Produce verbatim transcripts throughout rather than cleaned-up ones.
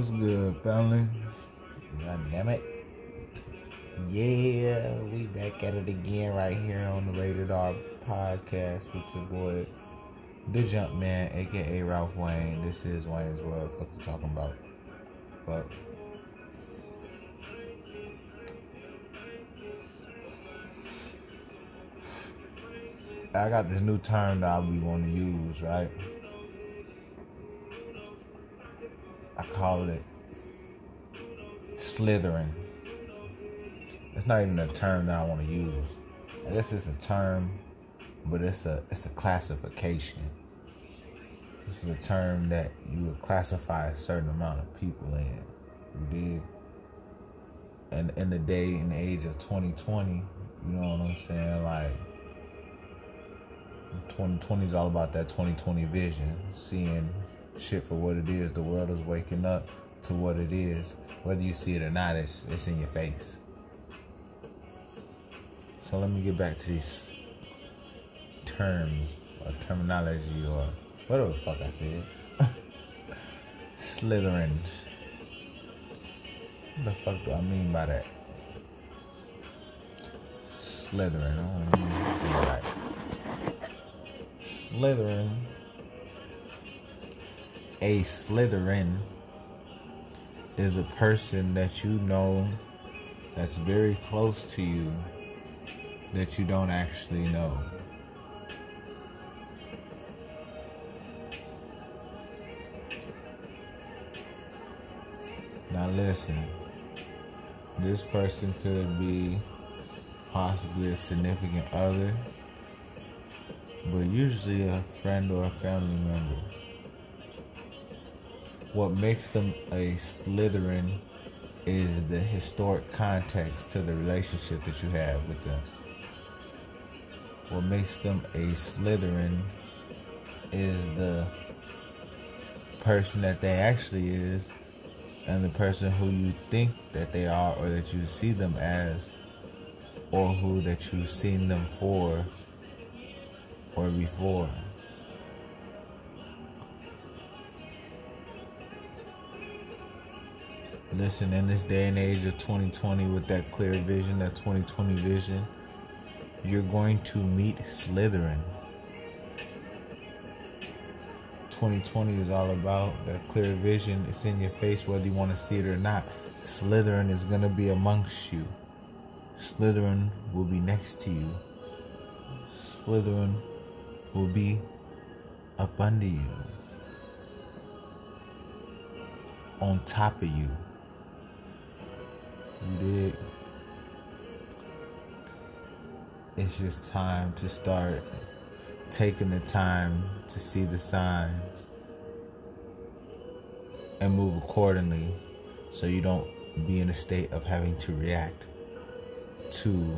What's good, family? God damn it. Yeah, we back at it again right here on the Rated R podcast with your boy, The Jumpman, a k a. Ralph Wayne. This is Wayne's World. What you talking about? But I got this new term that I be going to use, right? I call it SlitherN. It's not even a term that I want to use. I guess it's a term, but it's a it's a classification. This is a term that you would classify a certain amount of people in. You dig? And in the day and age of twenty twenty, you know what I'm saying? Like, twenty twenty is all about that twenty twenty vision, seeing shit for what it is. The world is waking up to what it is. Whether you see it or not, it's, it's in your face. So let me get back to these terms or terminology or whatever the fuck I said. SlitherN. What the fuck do I mean by that? SlitherN. I don't mean right. SlitherN. A SlitherN is a person that you know that's very close to you that you don't actually know. Now listen, this person could be possibly a significant other, but usually a friend or a family member. What makes them a SlitherN is the historic context to the relationship that you have with them. What makes them a SlitherN is the person that they actually is and the person who you think that they are or that you see them as or who that you've seen them for or before. Listen, in this day and age of twenty twenty, with that clear vision, that twenty twenty vision, you're going to meet SlitherN. twenty twenty is all about that clear vision. It's in your face whether you want to see it or not. SlitherN is going to be amongst you. SlitherN will be next to you. SlitherN will be up under you. On top of you. You did. It's just time to start taking the time to see the signs and move accordingly so you don't be in a state of having to react to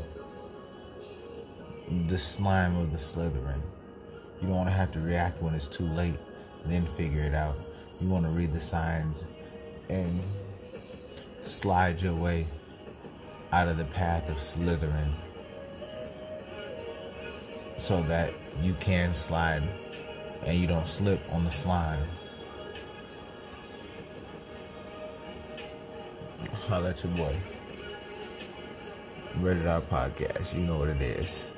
the slime of the SlitherN. You don't want to have to react when it's too late and then figure it out. You want to read the signs and slide your way out of the path of SlitherN so that you can slide and you don't slip on the slime. Holla at your boy. Rated R Podcast. You know what it is.